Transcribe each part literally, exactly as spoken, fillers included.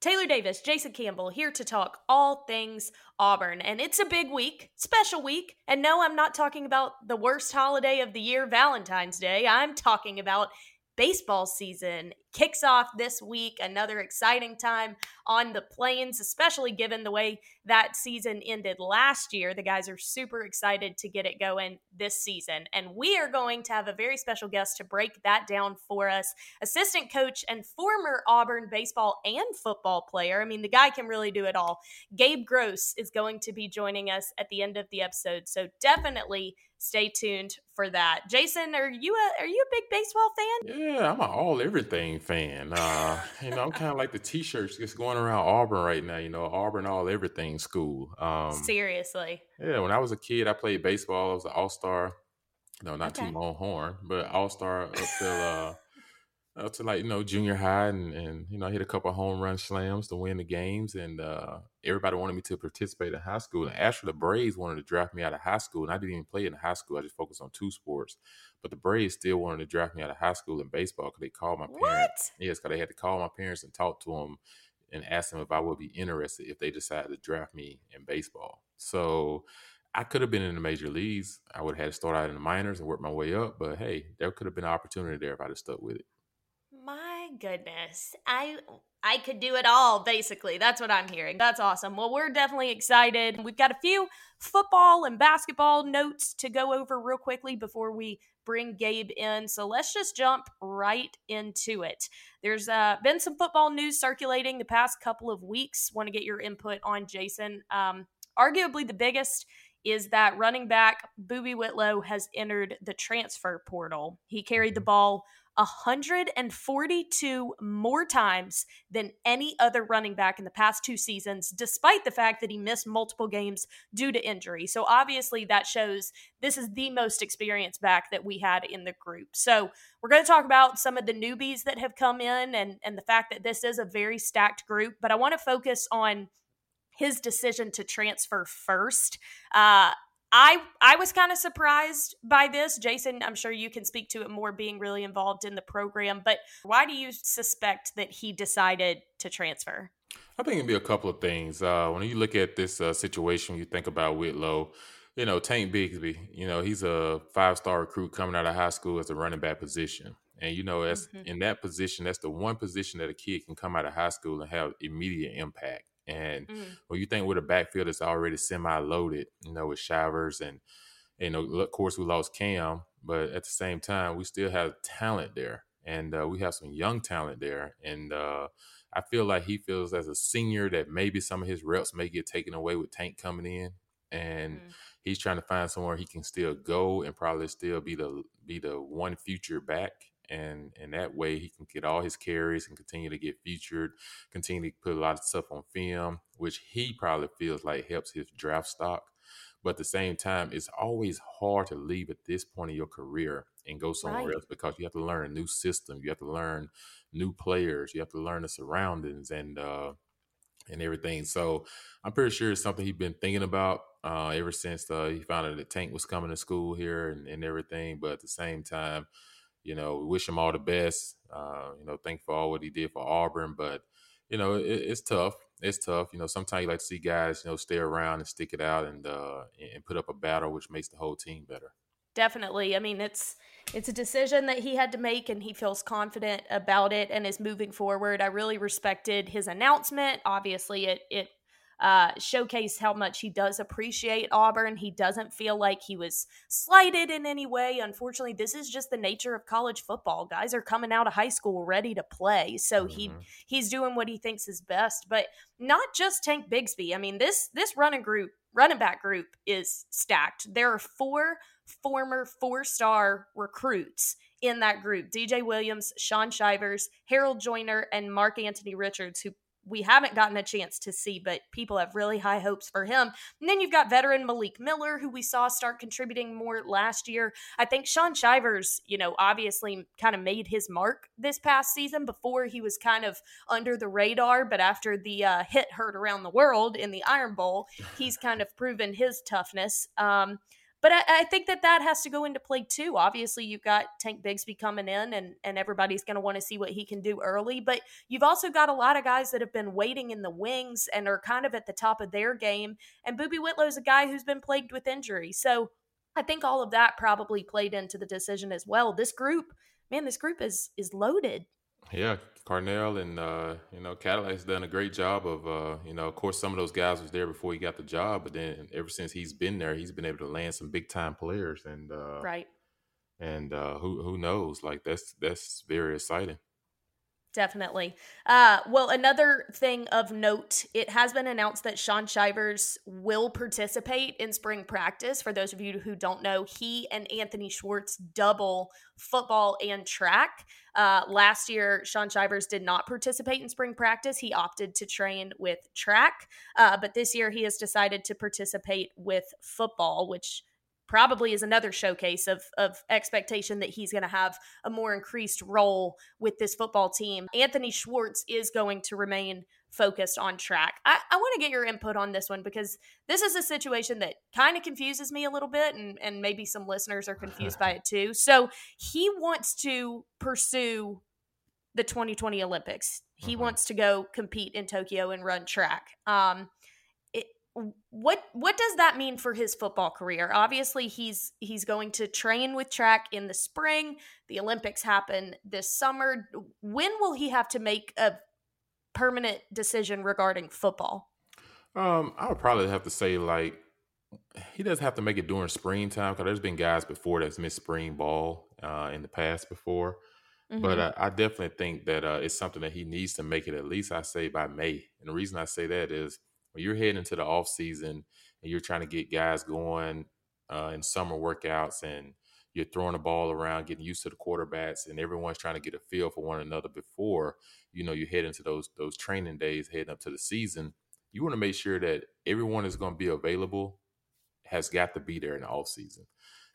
Taylor Davis, Jason Campbell, here to talk all things Auburn. And it's a big week, special week. And no, I'm not talking about the worst holiday of the year, Valentine's Day. I'm talking about baseball season. Kicks off this week, another exciting time on the Plains, especially given the way that season ended last year. The guys are super excited to get it going this season. And we are going to have a very special guest to break that down for us. Assistant coach and former Auburn baseball and football player. I mean, the guy can really do it all. Gabe Gross is going to be joining us at the end of the episode. So definitely stay tuned for that. Jason, are you a, are you a big baseball fan? Yeah, I'm an all everything fan. Uh, you know, I'm kind of like the t-shirts that's going around Auburn right now, you know, Auburn all everything school. Um, Seriously. Yeah, when I was a kid, I played baseball. I was an all-star. No, not okay. Too Longhorn, but all-star up till uh, up to like, you know, junior high, and, and you know, I hit a couple of home run slams to win the games, and uh, everybody wanted me to participate in high school. And actually, the Braves wanted to draft me out of high school, and I didn't even play in high school. I just focused on two sports. But the Braves still wanted to draft me out of high school in baseball because they called my parents. What? Yes, because they had to call my parents and talk to them and ask them if I would be interested if they decided to draft me in baseball. So I could have been in the major leagues. I would have had to start out in the minors and work my way up. But, hey, there could have been an opportunity there if I'd have stuck with it. My goodness. I I could do it all, basically. That's what I'm hearing. That's awesome. Well, we're definitely excited. We've got a few football and basketball notes to go over real quickly before we bring Gabe in. So let's just jump right into it. There's uh, been some football news circulating the past couple of weeks. Want to get your input on, Jason. Um, arguably the biggest is that running back Boobie Whitlow has entered the transfer portal. He carried the ball one hundred forty-two more times than any other running back in the past two seasons, despite the fact that he missed multiple games due to injury. So obviously that shows this is the most experienced back that we had in the group. So we're going to talk about some of the newbies that have come in and, and the fact that this is a very stacked group, but I want to focus on his decision to transfer first. Uh, I I was kind of surprised by this. Jason, I'm sure you can speak to it more being really involved in the program, but why do you suspect that he decided to transfer? I think it'd be a couple of things. Uh, when you look at this uh, situation, you think about Whitlow, you know, Tank Bigsby, you know, he's a five-star recruit coming out of high school as a running back position. And, you know, that's mm-hmm. in that position, that's the one position that a kid can come out of high school and have immediate impact. And mm-hmm. when you think with a backfield that's already semi-loaded, you know, with Shivers and, you know, of course we lost Cam, but at the same time, we still have talent there. And uh, we have some young talent there. And uh, I feel like he feels as a senior that maybe some of his reps may get taken away with Tank coming in. And mm-hmm. he's trying to find somewhere he can still go and probably still be the be the one future back. And and that way he can get all his carries and continue to get featured, continue to put a lot of stuff on film, which he probably feels like helps his draft stock. But at the same time, it's always hard to leave at this point in your career and go somewhere right. else because you have to learn a new system. You have to learn new players. You have to learn the surroundings and uh, and everything. So I'm pretty sure it's something he's been thinking about uh, ever since uh, he found out that Tank was coming to school here and, and everything. But at the same time, you know, we wish him all the best. Uh, you know, thank for all what he did for Auburn. But, you know, it, it's tough. It's tough. You know, sometimes you like to see guys, you know, stay around and stick it out and uh, and put up a battle, which makes the whole team better. Definitely. I mean, it's it's a decision that he had to make, and he feels confident about it and is moving forward. I really respected his announcement. Obviously, it it Uh, showcase how much he does appreciate Auburn. He doesn't feel like he was slighted in any way. Unfortunately, this is just the nature of college football. Guys are coming out of high school ready to play. So mm-hmm. he he's doing what he thinks is best. But not just Tank Bigsby. I mean, this this running group, running back group is stacked. There are four former four-star recruits in that group. D J Williams, Sean Shivers, Harold Joyner, and Mark Anthony Richards, who we haven't gotten a chance to see, but people have really high hopes for him. And then you've got veteran Malik Miller, who we saw start contributing more last year. I think Sean Shivers, you know, obviously kind of made his mark this past season. Before, he was kind of under the radar, but after the uh, hit heard around the world in the Iron Bowl, he's kind of proven his toughness. Um, but I, I think that that has to go into play too. Obviously, you've got Tank Bigsby coming in, and, and everybody's going to want to see what he can do early. But you've also got a lot of guys that have been waiting in the wings and are kind of at the top of their game. And Boobie Whitlow's a guy who's been plagued with injury. So I think all of that probably played into the decision as well. This group, man, this group is is loaded. Yeah, Carnell and, uh, you know, Cadillac's done a great job of, uh, you know, of course, some of those guys was there before he got the job. But then ever since he's been there, he's been able to land some big time players. And uh, right. And uh, who who knows? Like, that's that's very exciting. Definitely. Uh, well, another thing of note, it has been announced that Sean Shivers will participate in spring practice. For those of you who don't know, he and Anthony Schwartz double football and track. Uh, last year, Sean Shivers did not participate in spring practice. He opted to train with track. Uh, but this year he has decided to participate with football, which probably is another showcase of of expectation that he's going to have a more increased role with this football team. Anthony Schwartz is going to remain focused on track. I, I want to get your input on this one, because this is a situation that kind of confuses me a little bit, and, and maybe some listeners are confused by it too. So he wants to pursue the twenty twenty Olympics. He mm-hmm. wants to go compete in Tokyo and run track. Um, What what does that mean for his football career? Obviously, he's he's going to train with track in the spring. The Olympics happen this summer. When will he have to make a permanent decision regarding football? Um, I would probably have to say, like, he doesn't have to make it during springtime, because there's been guys before that's missed spring ball uh, in the past before. Mm-hmm. But I, I definitely think that uh, it's something that he needs to make it, at least I say, by May. And the reason I say that is, when you're heading into the off season and you're trying to get guys going uh, in summer workouts, and you're throwing the ball around, getting used to the quarterbacks, and everyone's trying to get a feel for one another before, you know, you head into those those training days heading up to the season, you want to make sure that everyone is going to be available, has got to be there in the off season.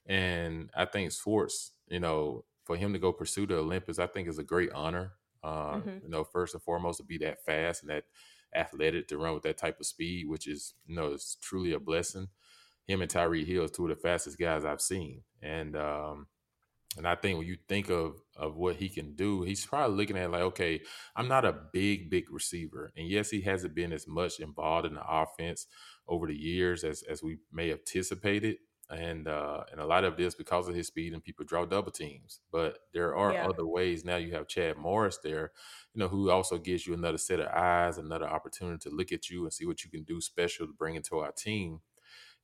And I think Schwartz, you know, for him to go pursue the Olympics, I think is a great honor. Uh, mm-hmm. You know, first and foremost, to be that fast and that athletic, to run with that type of speed, which is, you know, it's truly a blessing. Him and Tyree Hill is two of the fastest guys I've seen. And um, and I think when you think of of what he can do, he's probably looking at like, okay, I'm not a big, big receiver. And yes, he hasn't been as much involved in the offense over the years as, as we may have anticipated. And uh, and a lot of this because of his speed, and people draw double teams. But there are yeah. other ways. Now you have Chad Morris there, you know, who also gives you another set of eyes, another opportunity to look at you and see what you can do special to bring into our team.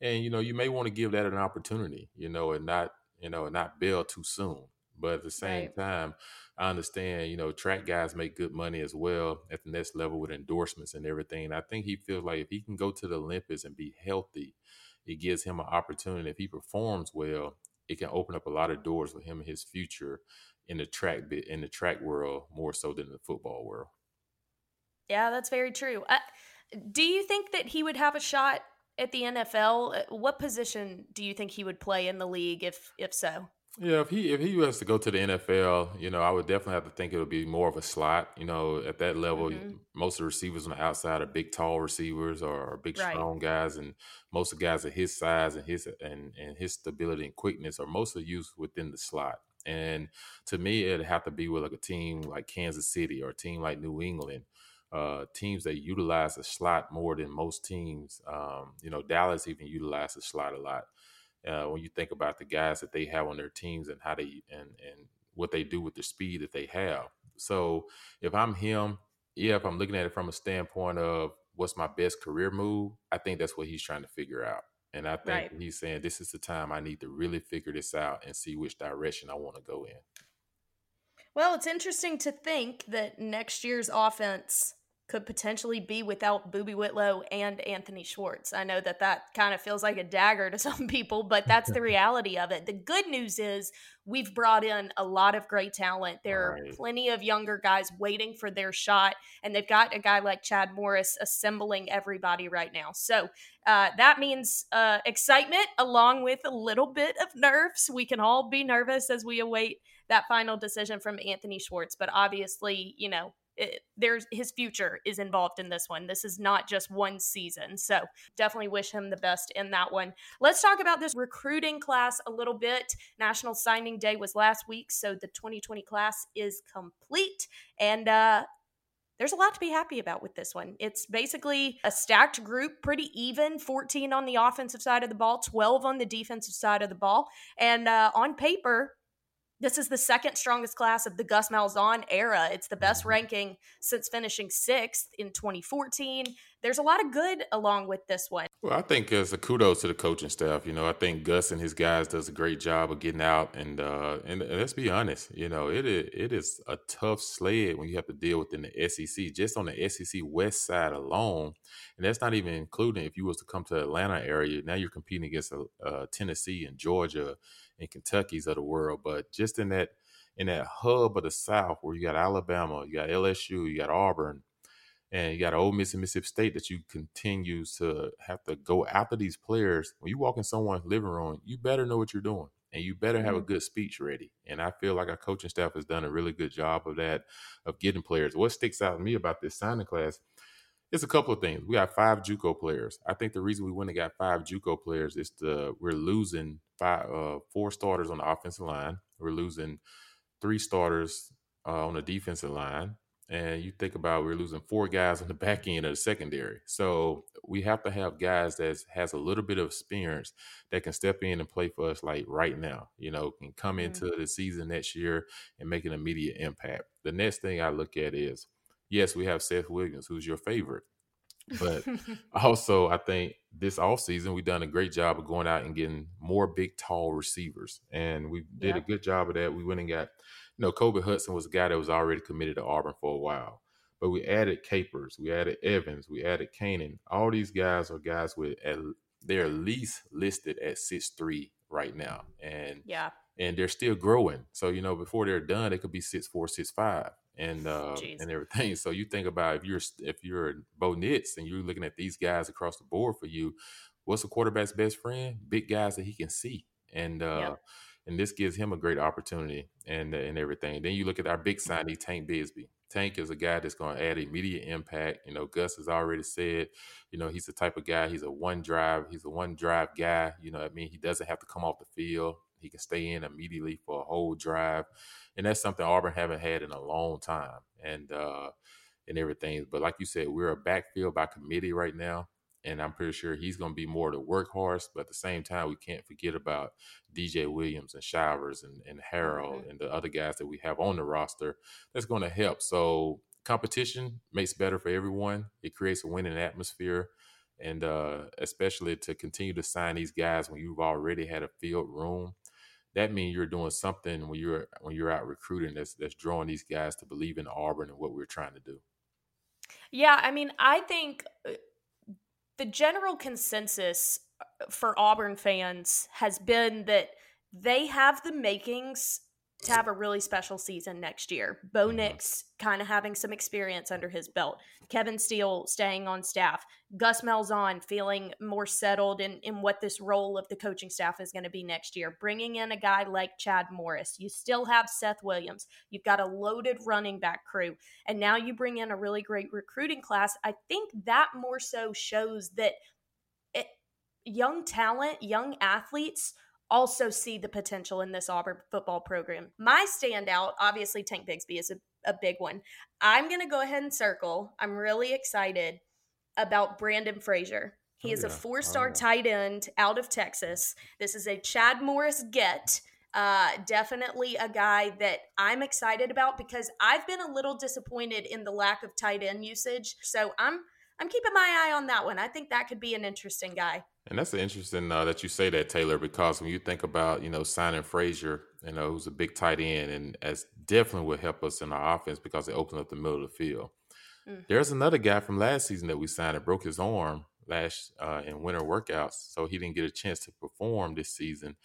And, you know, you may want to give that an opportunity, you know, and not, you know, and not bail too soon. But at the same right. time, I understand, you know, track guys make good money as well at the next level with endorsements and everything. And I think he feels like if he can go to the Olympics and be healthy, it gives him an opportunity. If he performs well, it can open up a lot of doors for him and his future in the track in the track world, more so than the football world. Yeah, that's very true. I, do you think that he would have a shot at the N F L? What position do you think he would play in the league, if if so? Yeah, if he if he was to go to the N F L, you know, I would definitely have to think it would be more of a slot. You know, at that level, mm-hmm. most of the receivers on the outside are big, tall receivers or big, right. strong guys, and most of the guys of his size and his and, and his stability and quickness are mostly used within the slot. And to me, it'd have to be with like a team like Kansas City or a team like New England, uh, teams that utilize the slot more than most teams. Um, you know, Dallas even utilized the slot a lot. Uh, when you think about the guys that they have on their teams and how they and and what they do with the speed that they have. So if I'm him, yeah, if I'm looking at it from a standpoint of what's my best career move, I think that's what he's trying to figure out. And I think right. he's saying this is the time I need to really figure this out and see which direction I want to go in. Well, it's interesting to think that next year's offense could potentially be without Boobie Whitlow and Anthony Schwartz. I know that that kind of feels like a dagger to some people, but that's the reality of it. The good news is we've brought in a lot of great talent. There right. are plenty of younger guys waiting for their shot, and they've got a guy like Chad Morris assembling everybody right now. So uh, that means uh, excitement along with a little bit of nerves. We can all be nervous as we await that final decision from Anthony Schwartz, but obviously, you know, It, there's his future is involved in this one. This is not just one season. So definitely wish him the best in that one. Let's talk about this recruiting class a little bit. National Signing Day was last week, so the twenty twenty class is complete. And uh, there's a lot to be happy about with this one. It's basically a stacked group, pretty even, fourteen on the offensive side of the ball, twelve on the defensive side of the ball. And uh, on paper, this is the second strongest class of the Gus Malzahn era. It's the best ranking since finishing sixth in twenty fourteen. There's a lot of good along with this one. Well, I think it's a kudos to the coaching staff. You know, I think Gus and his guys does a great job of getting out. And uh, and let's be honest, you know, it is, it is a tough sled when you have to deal with in the S E C, just on the S E C West side alone. And that's not even including if you was to come to the Atlanta area. Now you're competing against uh, Tennessee and Georgia and Kentucky's of the world, but just in that in that hub of the South where you got Alabama, you got L S U, you got Auburn, and you got Ole Miss and Mississippi State that you continue to have to go after these players. When you walk in someone's living room, you better know what you're doing, and you better have a good speech ready. And I feel like our coaching staff has done a really good job of that, of getting players. What sticks out to me about this signing class, it's a couple of things. We got five JUCO players. I think the reason we went and got five JUCO players is the we're losing five, uh, four starters on the offensive line. We're losing three starters uh, on the defensive line. And you think about we're losing four guys on the back end of the secondary. So we have to have guys that has a little bit of experience that can step in and play for us like right now, you know, can come into mm-hmm. the season next year and make an immediate impact. The next thing I look at is, yes, we have Seth Williams, who's your favorite. But also, I think this offseason, we've done a great job of going out and getting more big, tall receivers. And we did yeah. a good job of that. We went and got, you know, Kobe Hudson was a guy that was already committed to Auburn for a while. But we added Capers. We added Evans. We added Kanan. All these guys are guys with, at, they're at least listed at six three right now. And yeah. and they're still growing. So, you know, before they're done, they could be six four, six five. And uh, and everything. So you think about if you're if you're Bo Nix and you're looking at these guys across the board for you, what's a quarterback's best friend? Big guys that he can see, and uh, yep. and this gives him a great opportunity and and everything. Then you look at our big signee, Tank Bigsby. Tank is a guy that's going to add immediate impact. You know, Gus has already said, you know, he's the type of guy. He's a one drive. He's a one drive guy. You know what I mean? He doesn't have to come off the field. He can stay in immediately for a whole drive. And that's something Auburn haven't had in a long time and uh, and everything. But like you said, we're a backfield by committee right now. And I'm pretty sure he's going to be more of the workhorse. But at the same time, we can't forget about D J Williams and Shivers and, and Harold mm-hmm. and the other guys that we have on the roster. That's going to help. So competition makes better for everyone. It creates a winning atmosphere. And uh, especially to continue to sign these guys when you've already had a field room. That means you're doing something when you're when you're out recruiting that's that's drawing these guys to believe in Auburn and what we're trying to do. Yeah, I mean, I think the general consensus for Auburn fans has been that they have the makings to have a really special season next year. Bo mm-hmm. Nix kind of having some experience under his belt. Kevin Steele staying on staff. Gus Malzahn feeling more settled in, in what this role of the coaching staff is going to be next year. Bringing in a guy like Chad Morris. You still have Seth Williams. You've got a loaded running back crew. And now you bring in a really great recruiting class. I think that more so shows that it, young talent, young athletes also see the potential in this Auburn football program. My standout, obviously Tank Bigsby is a, a big one. I'm going to go ahead and circle. I'm really excited about Brandon Frazier. He oh, is yeah. a four-star oh, yeah. tight end out of Texas. This is a Chad Morris get. Uh, definitely a guy that I'm excited about because I've been a little disappointed in the lack of tight end usage. So I'm I'm keeping my eye on that one. I think that could be an interesting guy. And that's interesting uh, that you say that, Taylor, because when you think about, you know, signing Frazier, you know, who's a big tight end and as definitely will help us in our offense because it opens up the middle of the field. Mm-hmm. There's another guy from last season that we signed that broke his arm last uh, in winter workouts, so he didn't get a chance to perform this season.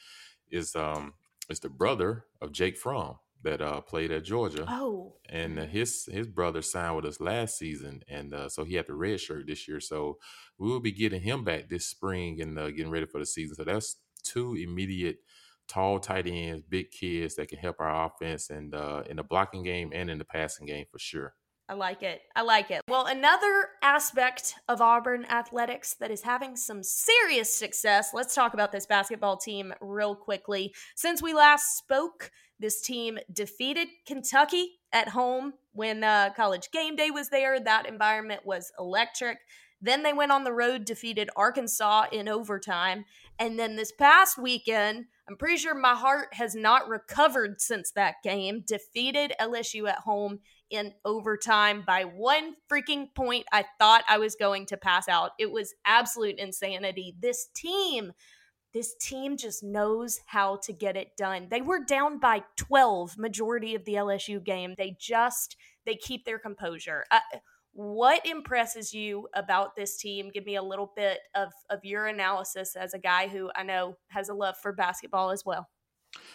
Is um is the brother of Jake Fromm that uh, played at Georgia. Oh, and uh, his his brother signed with us last season, and uh, so he had the red shirt this year. So we will be getting him back this spring and uh, getting ready for the season. So that's two immediate tall tight ends, big kids that can help our offense and uh, in the blocking game and in the passing game for sure. I like it. I like it. Well, another aspect of Auburn athletics that is having some serious success. Let's talk about this basketball team real quickly. Since we last spoke, this team defeated Kentucky at home when uh, College Game Day was there. That environment was electric. Then they went on the road, defeated Arkansas in overtime. And then this past weekend, I'm pretty sure my heart has not recovered since that game, defeated L S U at home in overtime by one freaking point. I thought I was going to pass out. It was absolute insanity. This team, this team just knows how to get it done. They were down by twelve majority of the L S U game. They just, they keep their composure. I, What impresses you about this team? Give me a little bit of, of your analysis as a guy who I know has a love for basketball as well.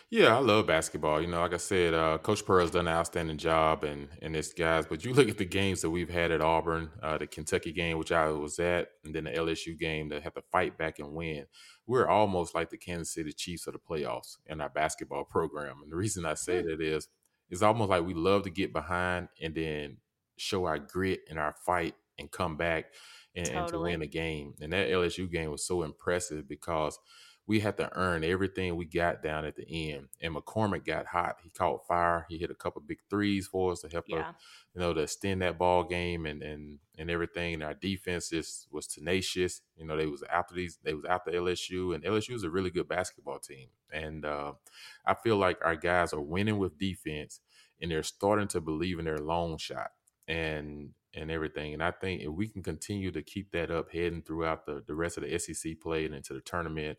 Yeah, I love basketball. You know, like I said, uh, Coach Pearl's done an outstanding job and, and his guys. But you look at the games that we've had at Auburn, uh, the Kentucky game, which I was at, and then the L S U game that have to fight back and win. We're almost like the Kansas City Chiefs of the playoffs in our basketball program. And the reason I say that is it's almost like we love to get behind and then show our grit and our fight and come back and, totally. and to win a game. And that L S U game was so impressive because we had to earn everything we got down at the end. And McCormick got hot. He caught fire. He hit a couple big threes for us to help yeah. us, you know, to extend that ball game and and and everything. And our defense just was tenacious. You know, they was after these, they was after L S U, and L S U is a really good basketball team. And uh, I feel like our guys are winning with defense, and they're starting to believe in their long shot. and and everything. And I think if we can continue to keep that up heading throughout the, the rest of the S E C play and into the tournament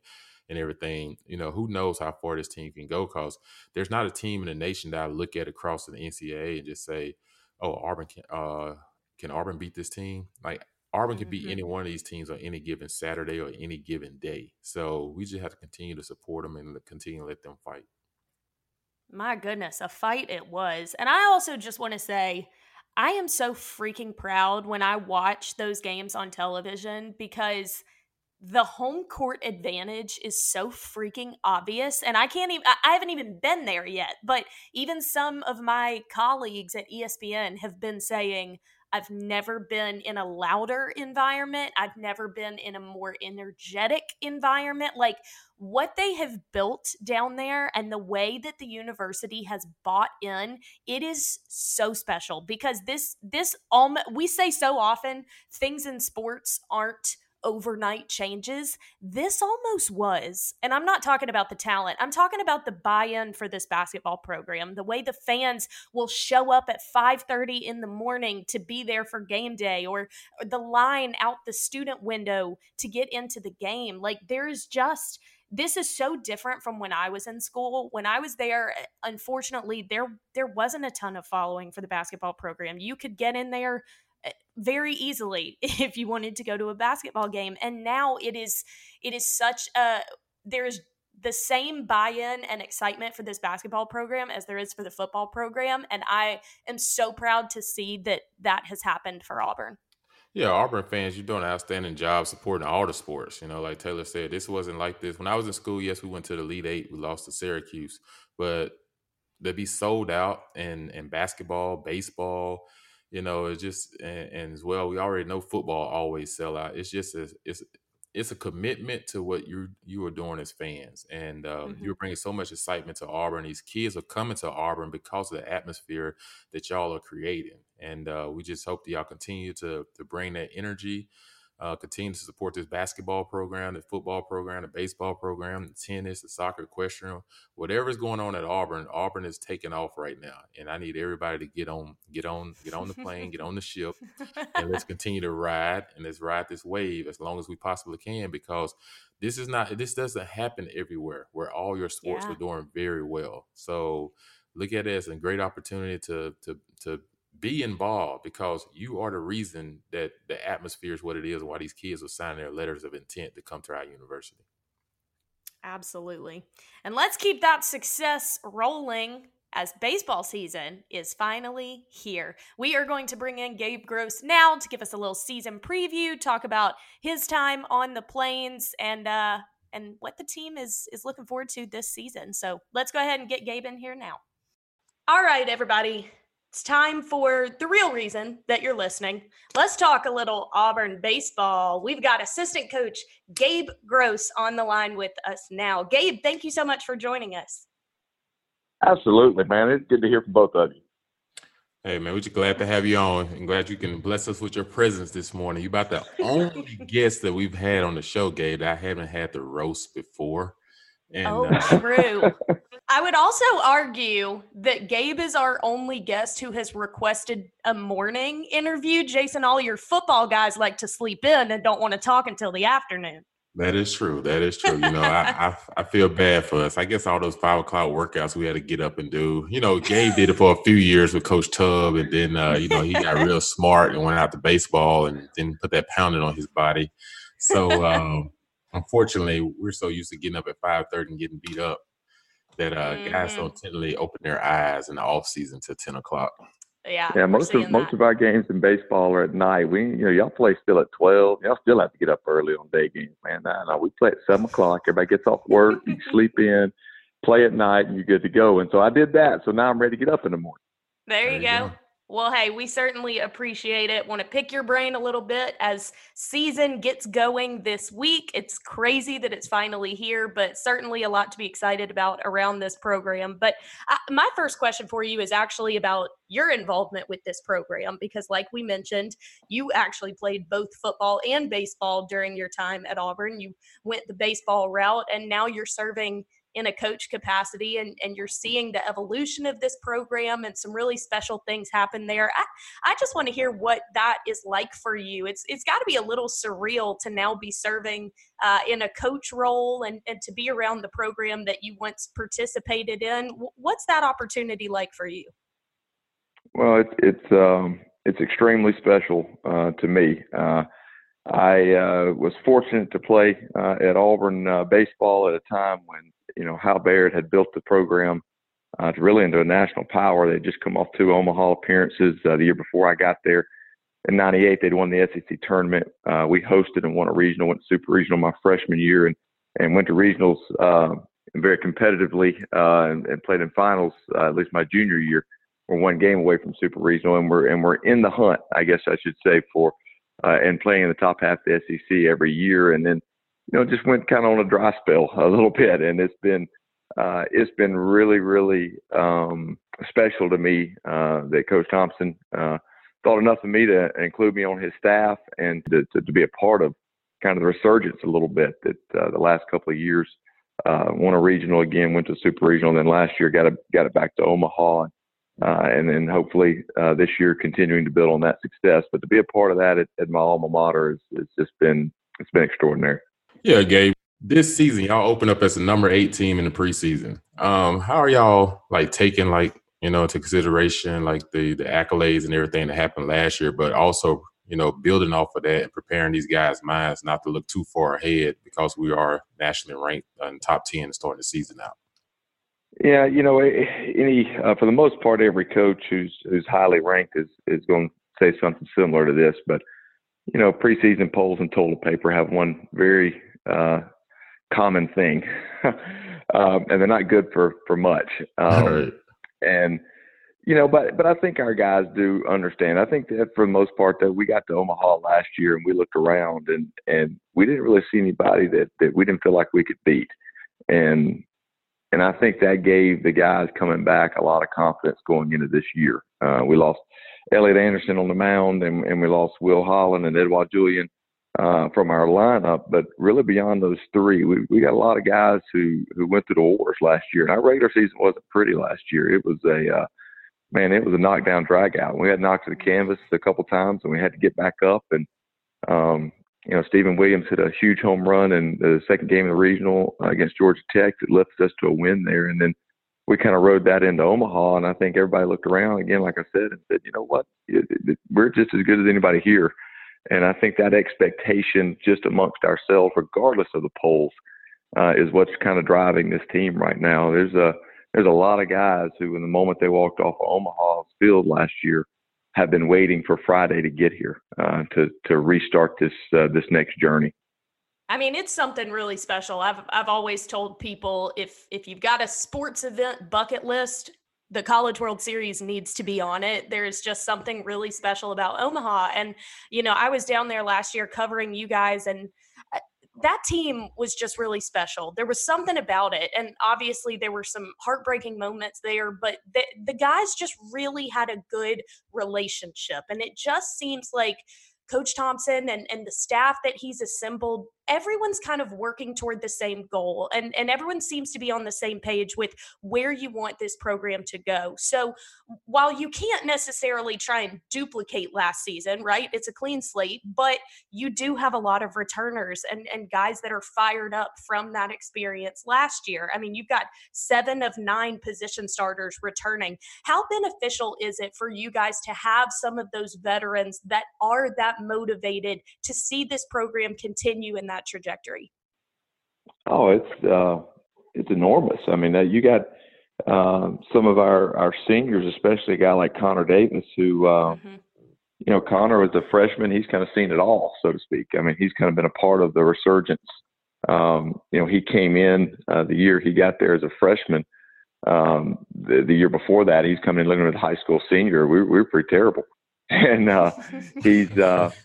and everything, you know, who knows how far this team can go, because there's not a team in the nation that I look at across the N C A A and just say, oh, Auburn can, uh, can Auburn beat this team? Like Auburn can mm-hmm. beat any one of these teams on any given Saturday or any given day. So we just have to continue to support them and continue to let them fight. My goodness, a fight it was. And I also just want to say, I am so freaking proud when I watch those games on television because the home court advantage is so freaking obvious. And I can't even, I haven't even been there yet, but even some of my colleagues at E S P N have been saying, I've never been in a louder environment. I've never been in a more energetic environment. Like what they have built down there and the way that the university has bought in, it is so special because this, this, um, we say so often things in sports aren't overnight changes. This almost was. And I'm not talking about the talent. I'm talking about the buy-in for this basketball program, the way the fans will show up at five thirty in the morning to be there for game day or the line out the student window to get into the game. Like there's just, this is so different from when I was in school. When I was there, unfortunately, there, there wasn't a ton of following for the basketball program. You could get in there very easily if you wanted to go to a basketball game. And now it is, it is such a, there's the same buy-in and excitement for this basketball program as there is for the football program. And I am so proud to see that that has happened for Auburn. Yeah, Auburn fans, you're doing an outstanding job supporting all the sports. You know, like Taylor said, this wasn't like this. When I was in school, yes, we went to the Elite Eight. We lost to Syracuse. But to be sold out in, in basketball, baseball, you know, it's just and, and as well, we already know football always sell out. It's just a, it's it's a commitment to what you you are doing as fans, and um, mm-hmm. you're bringing so much excitement to Auburn. These kids are coming to Auburn because of the atmosphere that y'all are creating, and uh, we just hope that y'all continue to to bring that energy, uh, continue to support this basketball program, the football program, the baseball program, the tennis, the soccer, equestrian, whatever's going on at Auburn. Auburn is taking off right now, and I need everybody to get on, get on, get on the plane, get on the ship, and let's continue to ride and let's ride this wave as long as we possibly can, because this is not, this doesn't happen everywhere where all your sports yeah. are doing very well. So look at it as a great opportunity to to to be involved, because you are the reason that the atmosphere is what it is, why these kids are signing their letters of intent to come to our university. Absolutely. And let's keep that success rolling as baseball season is finally here. We are going to bring in Gabe Gross now to give us a little season preview, talk about his time on the Plains, and uh, and what the team is is looking forward to this season. So let's go ahead and get Gabe in here now. All right, everybody. It's time for the real reason that you're listening. Let's talk a little Auburn baseball. We've got assistant coach Gabe Gross on the line with us now. Gabe, thank you so much for joining us. Absolutely, man. It's good to hear from both of you. Hey, man, we're just glad to have you on, and glad you can bless us with your presence this morning. You're about the only guest that we've had on the show, Gabe, that I haven't had the roast before. And, oh, uh, true. I would also argue that Gabe is our only guest who has requested a morning interview. Jason, all your football guys like to sleep in and don't want to talk until the afternoon. That is true. That is true. You know, I, I I feel bad for us. I guess all those five o'clock workouts we had to get up and do. You know, Gabe did it for a few years with Coach Tubb, and then, uh, you know, he got real smart and went out to baseball and then put that pounding on his body. So, um, unfortunately, we're so used to getting up at five thirty and getting beat up that uh, mm-hmm. guys don't generally open their eyes in the off season to ten o'clock. Yeah, yeah. Most of that. most of our games in baseball are at night. We, you know, y'all play still at twelve. Y'all still have to get up early on day games, man. No, no, we play at seven o'clock. Everybody gets off work, you sleep in, play at night, and you're good to go. And so I did that. So now I'm ready to get up in the morning. There you, there you go. go. Well, hey, we certainly appreciate it. Want to pick your brain a little bit as season gets going this week. It's crazy that it's finally here, but certainly a lot to be excited about around this program. But I, my first question for you is actually about your involvement with this program, because like we mentioned, you actually played both football and baseball during your time at Auburn. You went the baseball route, and now you're serving in a coach capacity, and, and you're seeing the evolution of this program and some really special things happen there. I, I just want to hear what that is like for you. It's It's got to be a little surreal to now be serving uh, in a coach role and, and to be around the program that you once participated in. What's that opportunity like for you? Well, it, it's um, it's extremely special uh, to me. Uh, I uh, was fortunate to play uh, at Auburn uh, baseball at a time when, you know, Hal Baird had built the program uh, to really into a national power. They'd just come off two Omaha appearances uh, the year before I got there. In ninety-eight, they'd won the S E C tournament. Uh, we hosted and won a regional, went super regional my freshman year, and, and went to regionals uh, very competitively uh, and, and played in finals, uh, at least my junior year. We're one game away from super regional, and we're, and we're in the hunt, I guess I should say, for uh, and playing in the top half of the S E C every year. And then, you know, just went kind of on a dry spell a little bit, and it's been uh, it's been really, really um, special to me uh, that Coach Thompson uh, thought enough of me to include me on his staff and to, to, to be a part of kind of the resurgence a little bit that uh, the last couple of years. Uh, won a regional again, went to super regional, then last year got it got it back to Omaha, uh, and then hopefully uh, this year continuing to build on that success. But to be a part of that at, at my alma mater is it's just been it's been extraordinary. Yeah, Gabe, this season, y'all open up as the number eight team in the preseason. Um, how are y'all, like, taking, like, you know, into consideration, like, the the accolades and everything that happened last year, but also, you know, building off of that and preparing these guys' minds not to look too far ahead, because we are nationally ranked in top ten starting the season out? Yeah, you know, any uh, for the most part, every coach who's who's highly ranked is, is going to say something similar to this, but you know, preseason polls and toilet paper have one very uh, common thing, um, and they're not good for for much. Um, and you know, but but I think our guys do understand. I think that for the most part, that we got to Omaha last year and we looked around and and we didn't really see anybody that that we didn't feel like we could beat. And and I think that gave the guys coming back a lot of confidence going into this year. Uh, we lost Elliot Anderson on the mound, and, and we lost Will Holland and Edouard Julian uh, from our lineup. But really beyond those three, we, we got a lot of guys who, who went through the wars last year. And our regular season wasn't pretty last year. It was a uh, – man, it was a knockdown, drag out. We had knocked to the canvas a couple times, and we had to get back up. And, um, you know, Stephen Williams hit a huge home run in the second game of the regional uh, against Georgia Tech that lifted us to a win there. And then we kind of rode that into Omaha, and I think everybody looked around again, like I said, and said, you know what, we're just as good as anybody here. And I think that expectation just amongst ourselves, regardless of the polls, uh, is what's kind of driving this team right now. There's a there's a lot of guys who, in the moment they walked off of Omaha's field last year, have been waiting for Friday to get here uh, to to restart this uh, this next journey. I mean, it's something really special. I've I've always told people, if if you've got a sports event bucket list, the College World Series needs to be on it. There is just something really special about Omaha. And, you know, I was down there last year covering you guys, and that team was just really special. There was something about it. And obviously there were some heartbreaking moments there, but the, the guys just really had a good relationship. And it just seems like Coach Thompson and, and the staff that he's assembled, everyone's kind of working toward the same goal, and, and everyone seems to be on the same page with where you want this program to go. So while you can't necessarily try and duplicate last season, right, it's a clean slate, but you do have a lot of returners and, and guys that are fired up from that experience last year. I mean, you've got seven of nine position starters returning. How beneficial is it for you guys to have some of those veterans that are that motivated to see this program continue in that trajectory? Oh, it's uh, it's enormous. I mean, uh, you got um, some of our, our seniors, especially a guy like Connor Davis, who, um, mm-hmm. you know, Connor was a freshman. He's kind of seen it all, so to speak. I mean, he's kind of been a part of the resurgence. Um, you know, he came in uh, the year he got there as a freshman. Um, the, the year before that, he's coming in looking at a high school senior. We, we were pretty terrible. And uh, he's uh, –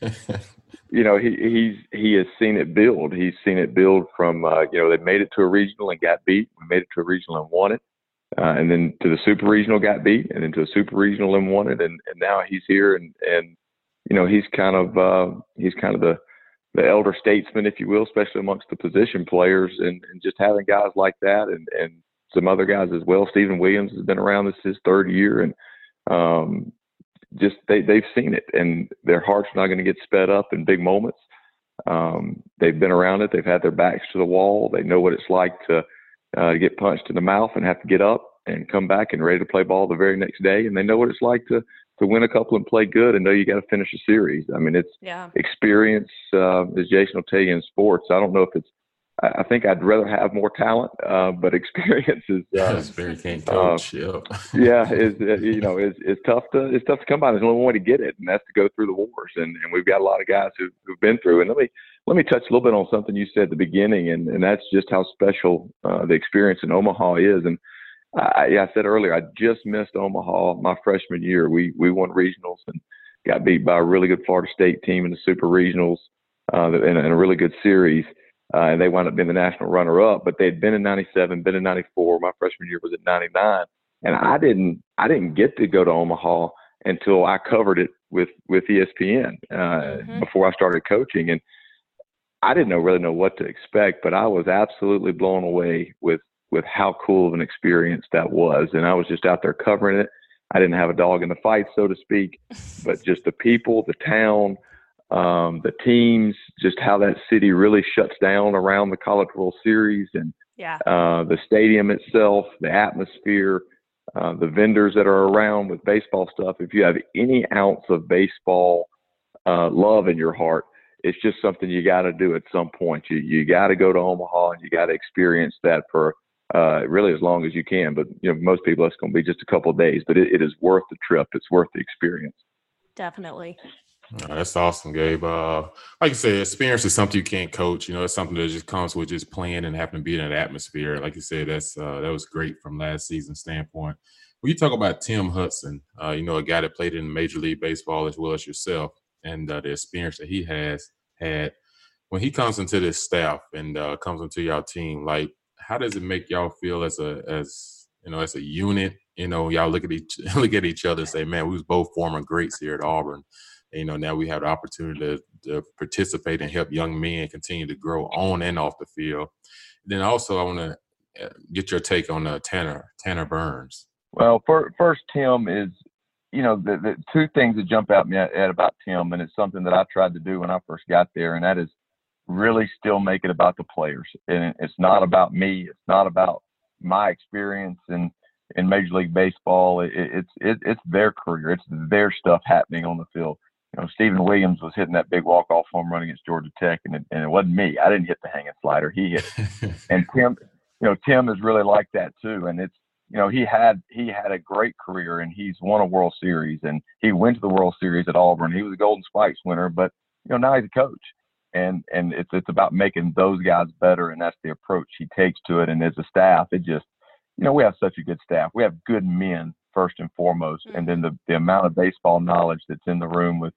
you know, he he's he has seen it build. He's seen it build from, uh, you know, they made it to a regional and got beat. We made it to a regional and won it. Uh, and then to the super regional, got beat. And then to a super regional and won it. And, and now he's here. And, and, you know, he's kind of uh, he's kind of the, the elder statesman, if you will, especially amongst the position players. And, and just having guys like that and, and some other guys as well. Stephen Williams has been around. This is his third year. And, um just they, they've seen it, and their heart's not going to get sped up in big moments. Um, they've been around it. They've had their backs to the wall. They know what it's like to uh, get punched in the mouth and have to get up and come back and ready to play ball the very next day. And they know what it's like to, to win a couple and play good and know you got to finish a series. I mean, it's yeah. experience, uh, as Jason will tell you in sports. I don't know if it's, I think I'd rather have more talent, uh, but experience is uh, that's very keen, coach. Uh, yeah, yeah, is you know is is tough to it's tough to come by. There's only one way to get it, and that's to go through the wars. And, and we've got a lot of guys who, who've been through. And let me let me touch a little bit on something you said at the beginning, and, and that's just how special uh, the experience in Omaha is. And I, I said earlier, I just missed Omaha my freshman year. We we won regionals and got beat by a really good Florida State team in the super regionals uh, in, in a really good series. Uh, and they wound up being the national runner-up, but they'd been in ninety-seven, been in ninety-four. My freshman year was at ninety-nine, and I didn't, I didn't get to go to Omaha until I covered it with with E S P N uh, mm-hmm. before I started coaching, and I didn't know, really know what to expect, but I was absolutely blown away with with how cool of an experience that was, and I was just out there covering it. I didn't have a dog in the fight, so to speak, but just the people, the town. Um, the teams, just how that city really shuts down around the College World Series and yeah. uh, the stadium itself, the atmosphere, uh, the vendors that are around with baseball stuff. If you have any ounce of baseball uh, love in your heart, it's just something you got to do at some point. You you got to go to Omaha and you got to experience that for uh, really as long as you can. But you know, most people, it's going to be just a couple of days. But it, it is worth the trip. It's worth the experience. Definitely. Oh, that's awesome, Gabe. Uh, like I said, experience is something you can't coach. You know, it's something that just comes with just playing and having to be in an atmosphere. Like you said, that's uh, that was great from last season's standpoint. When you talk about Tim Hudson, uh, you know, a guy that played in Major League Baseball as well as yourself, and uh, the experience that he has had, when he comes into this staff and uh, comes into y'all team, like how does it make y'all feel as a as you know as a unit? You know, y'all look at each look at each other and say, "Man, we was both former greats here at Auburn." You know, now we have the opportunity to, to participate and help young men continue to grow on and off the field. Then also I want to get your take on uh, Tanner, Tanner Burns. Well, for, first, Tim is, you know, the, the two things that jump out at me at, at about Tim, and it's something that I tried to do when I first got there, and that is really still make it about the players. And it's not about me. It's not about my experience and in Major League Baseball. It, it's it, it's their career. It's their stuff happening on the field. You know, Stephen Williams was hitting that big walk-off home run against Georgia Tech, and it, and it wasn't me. I didn't hit the hanging slider. He hit it. And Tim, you know, Tim is really like that too. And it's, you know, he had he had a great career, and he's won a World Series, and he went to the World Series at Auburn. He was a Golden Spikes winner, but you know, now he's a coach, and and it's it's about making those guys better, and that's the approach he takes to it. And as a staff, it just, you know, we have such a good staff. We have good men first and foremost, and then the the amount of baseball knowledge that's in the room with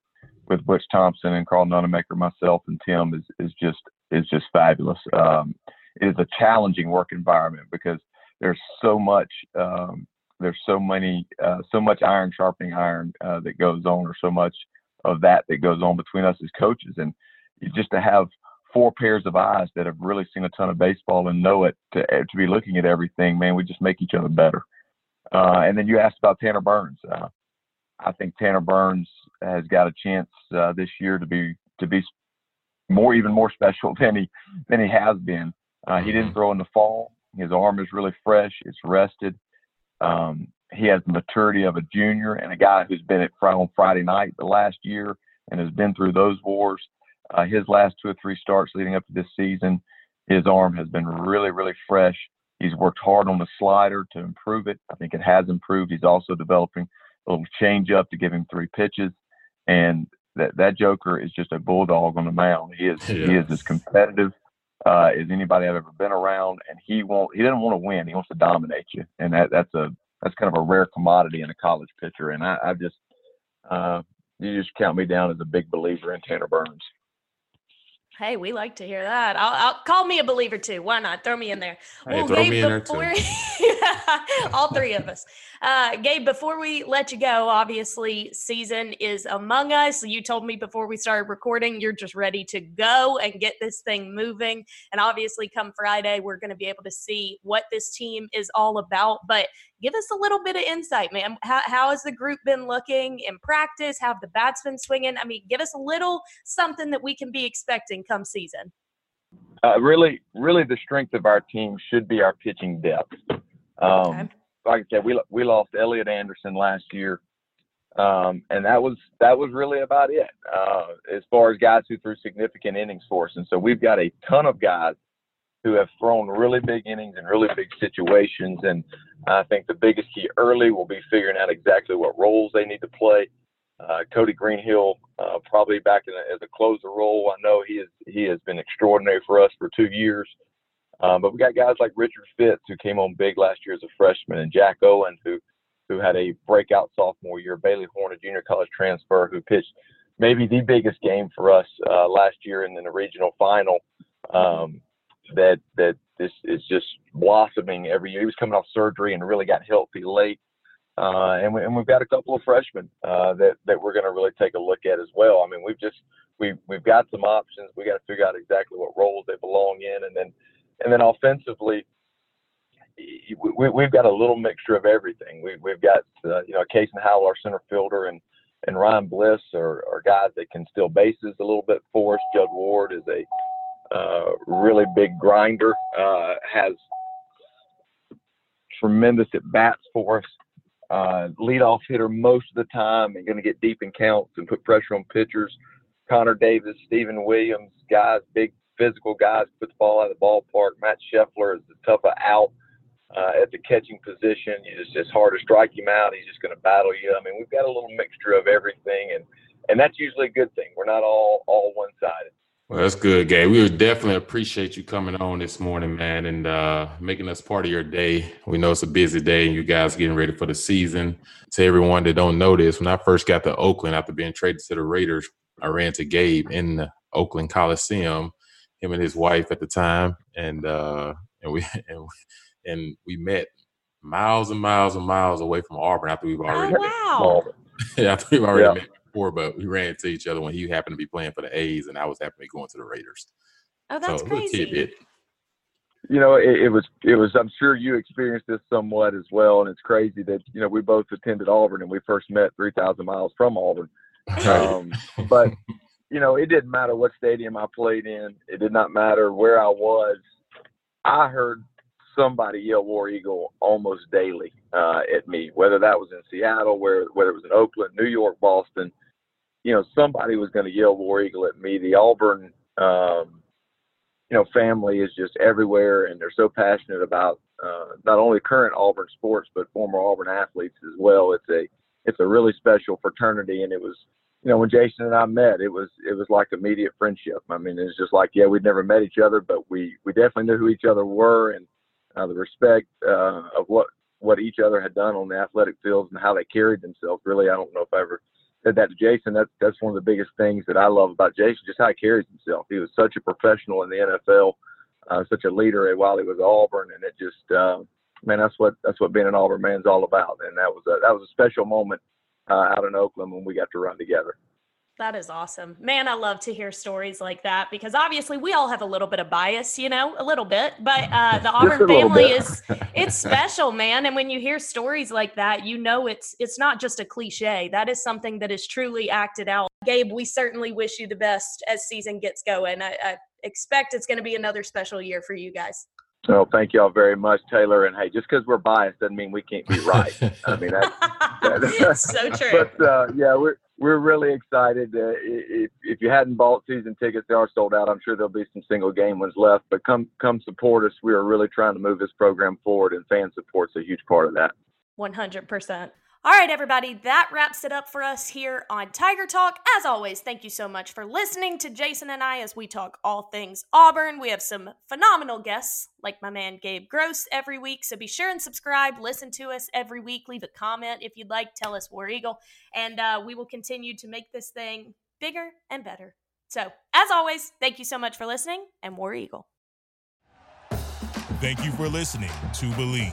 with Butch Thompson and Carl Nonemaker, myself, and Tim is is just is just fabulous. Um, it is a challenging work environment because there's so much, um, there's so many, uh, so much iron sharpening iron uh, that goes on, or so much of that that goes on between us as coaches. And just to have four pairs of eyes that have really seen a ton of baseball and know it, to, to be looking at everything, man, we just make each other better. Uh, and then you asked about Tanner Burns. Uh, I think Tanner Burns has got a chance uh, this year to be to be more, even more special than he than he has been. Uh, he didn't throw in the fall. His arm is really fresh. It's rested. Um, he has the maturity of a junior and a guy who's been at Friday, on Friday night the last year and has been through those wars. Uh, his last two or three starts leading up to this season, his arm has been really, really fresh. He's worked hard on the slider to improve it. I think it has improved. He's also developing a little change up to give him three pitches. And that, that joker is just a bulldog on the mound. He is, yeah. He is as competitive Uh, is anybody I've ever been around, and he won't. He doesn't want to win. He wants to dominate you, and that, that's a that's kind of a rare commodity in a college pitcher. And I, I just uh, you just count me down as a big believer in Tanner Burns. Hey, we like to hear that. I'll, I'll call me a believer too. Why not? Throw me in there. Hey, well, throw Gabe, me in there too. All three of us. Uh, Gabe, before we let you go, obviously season is among us. You told me before we started recording, you're just ready to go and get this thing moving. And obviously come Friday, we're going to be able to see what this team is all about. But give us a little bit of insight, man. How, how has the group been looking in practice? How have the bats been swinging? I mean, give us a little something that we can be expecting come season. Uh, really, really the strength of our team should be our pitching depth. Um, okay. Like I said, we we lost Elliot Anderson last year, um, and that was that was really about it uh, as far as guys who threw significant innings for us. And so we've got a ton of guys who have thrown really big innings in really big situations. And I think the biggest key early will be figuring out exactly what roles they need to play. Uh, Cody Greenhill, uh, probably back in a, as a closer role. I know he is he has been extraordinary for us for two years. Um, but we got guys like Richard Fitz, who came on big last year as a freshman, and Jack Owen, who who had a breakout sophomore year. Bailey Horn, a junior college transfer, who pitched maybe the biggest game for us uh, last year and then the regional final. Um, that that this is just blossoming every year. He was coming off surgery and really got healthy late. Uh, and, we, and we've got a couple of freshmen uh, that, that we're going to really take a look at as well. I mean, we've just we've, we've got some options. We've got to figure out exactly what roles they belong in. And then and then offensively, we, we've got a little mixture of everything. We, we've got, uh, you know, Casey Howell, our center fielder, and, and Ryan Bliss are, are guys that can steal bases a little bit for us. Judd Ward is a Uh, really big grinder, uh, has tremendous at bats for us. Uh, leadoff hitter most of the time, and going to get deep in counts and put pressure on pitchers. Connor Davis, Stephen Williams, guys, big physical guys, put the ball out of the ballpark. Matt Scheffler is the tougher out uh, at the catching position. It's just hard to strike him out. He's just going to battle you. I mean, we've got a little mixture of everything, and and that's usually a good thing. We're not all all one sided. Well, that's good, Gabe. We would definitely appreciate you coming on this morning, man, and uh, making us part of your day. We know it's a busy day, and you guys are getting ready for the season. To everyone that don't know this, when I first got to Oakland after being traded to the Raiders, I ran to Gabe in the Oakland Coliseum, him and his wife at the time, and uh, and we and, and we met miles and miles and miles away from Auburn after we've already. Oh, wow. Yeah, after we've already yeah. met. But we ran into each other when he happened to be playing for the A's, and I was happy to be going to the Raiders. Oh, that's so crazy! You know, it, it was it was. I'm sure you experienced this somewhat as well, and it's crazy that you know we both attended Auburn and we first met three thousand miles from Auburn. Um, but you know, it didn't matter what stadium I played in. It did not matter where I was. I heard somebody yelled War Eagle almost daily uh, at me, whether that was in Seattle, where, whether it was in Oakland, New York, Boston. You know, somebody was going to yell War Eagle at me. The Auburn, um, you know, family is just everywhere, and they're so passionate about uh, not only current Auburn sports but former Auburn athletes as well. It's a it's a really special fraternity, and it was, you know, when Jason and I met, it was it was like immediate friendship. I mean, it's just like, yeah, we'd never met each other, but we, we definitely knew who each other were, and uh, the respect uh, of what what each other had done on the athletic fields and how they carried themselves. Really, I don't know if I ever said that to Jason. That's that's one of the biggest things that I love about Jason, just how he carries himself. He was such a professional in the N F L, uh, such a leader while he was at Auburn, and it just uh, man, that's what that's what being an Auburn man's all about. And that was a, that was a special moment uh, out in Oakland when we got to run together. That is awesome, man. I love to hear stories like that, because obviously we all have a little bit of bias, you know, a little bit, but uh, the Auburn family is, it's special, man. And when you hear stories like that, you know, it's, it's not just a cliche. That is something that is truly acted out. Gabe, we certainly wish you the best as season gets going. I, I expect it's going to be another special year for you guys. Oh, thank y'all very much, Taylor. And hey, just because we're biased doesn't mean we can't be right. I mean, that's that, so true. But uh, yeah, we're, We're really excited. Uh, if, if you hadn't bought season tickets, they are sold out. I'm sure there'll be some single game ones left, but come come support us. We are really trying to move this program forward, and fan support's a huge part of that. one hundred percent. All right, everybody, that wraps it up for us here on Tiger Talk. As always, thank you so much for listening to Jason and I as we talk all things Auburn. We have some phenomenal guests like my man Gabe Gross every week, so be sure and subscribe. Listen to us every week. Leave a comment if you'd like. Tell us War Eagle, and uh, we will continue to make this thing bigger and better. So, as always, thank you so much for listening, and War Eagle. Thank you for listening to Believe.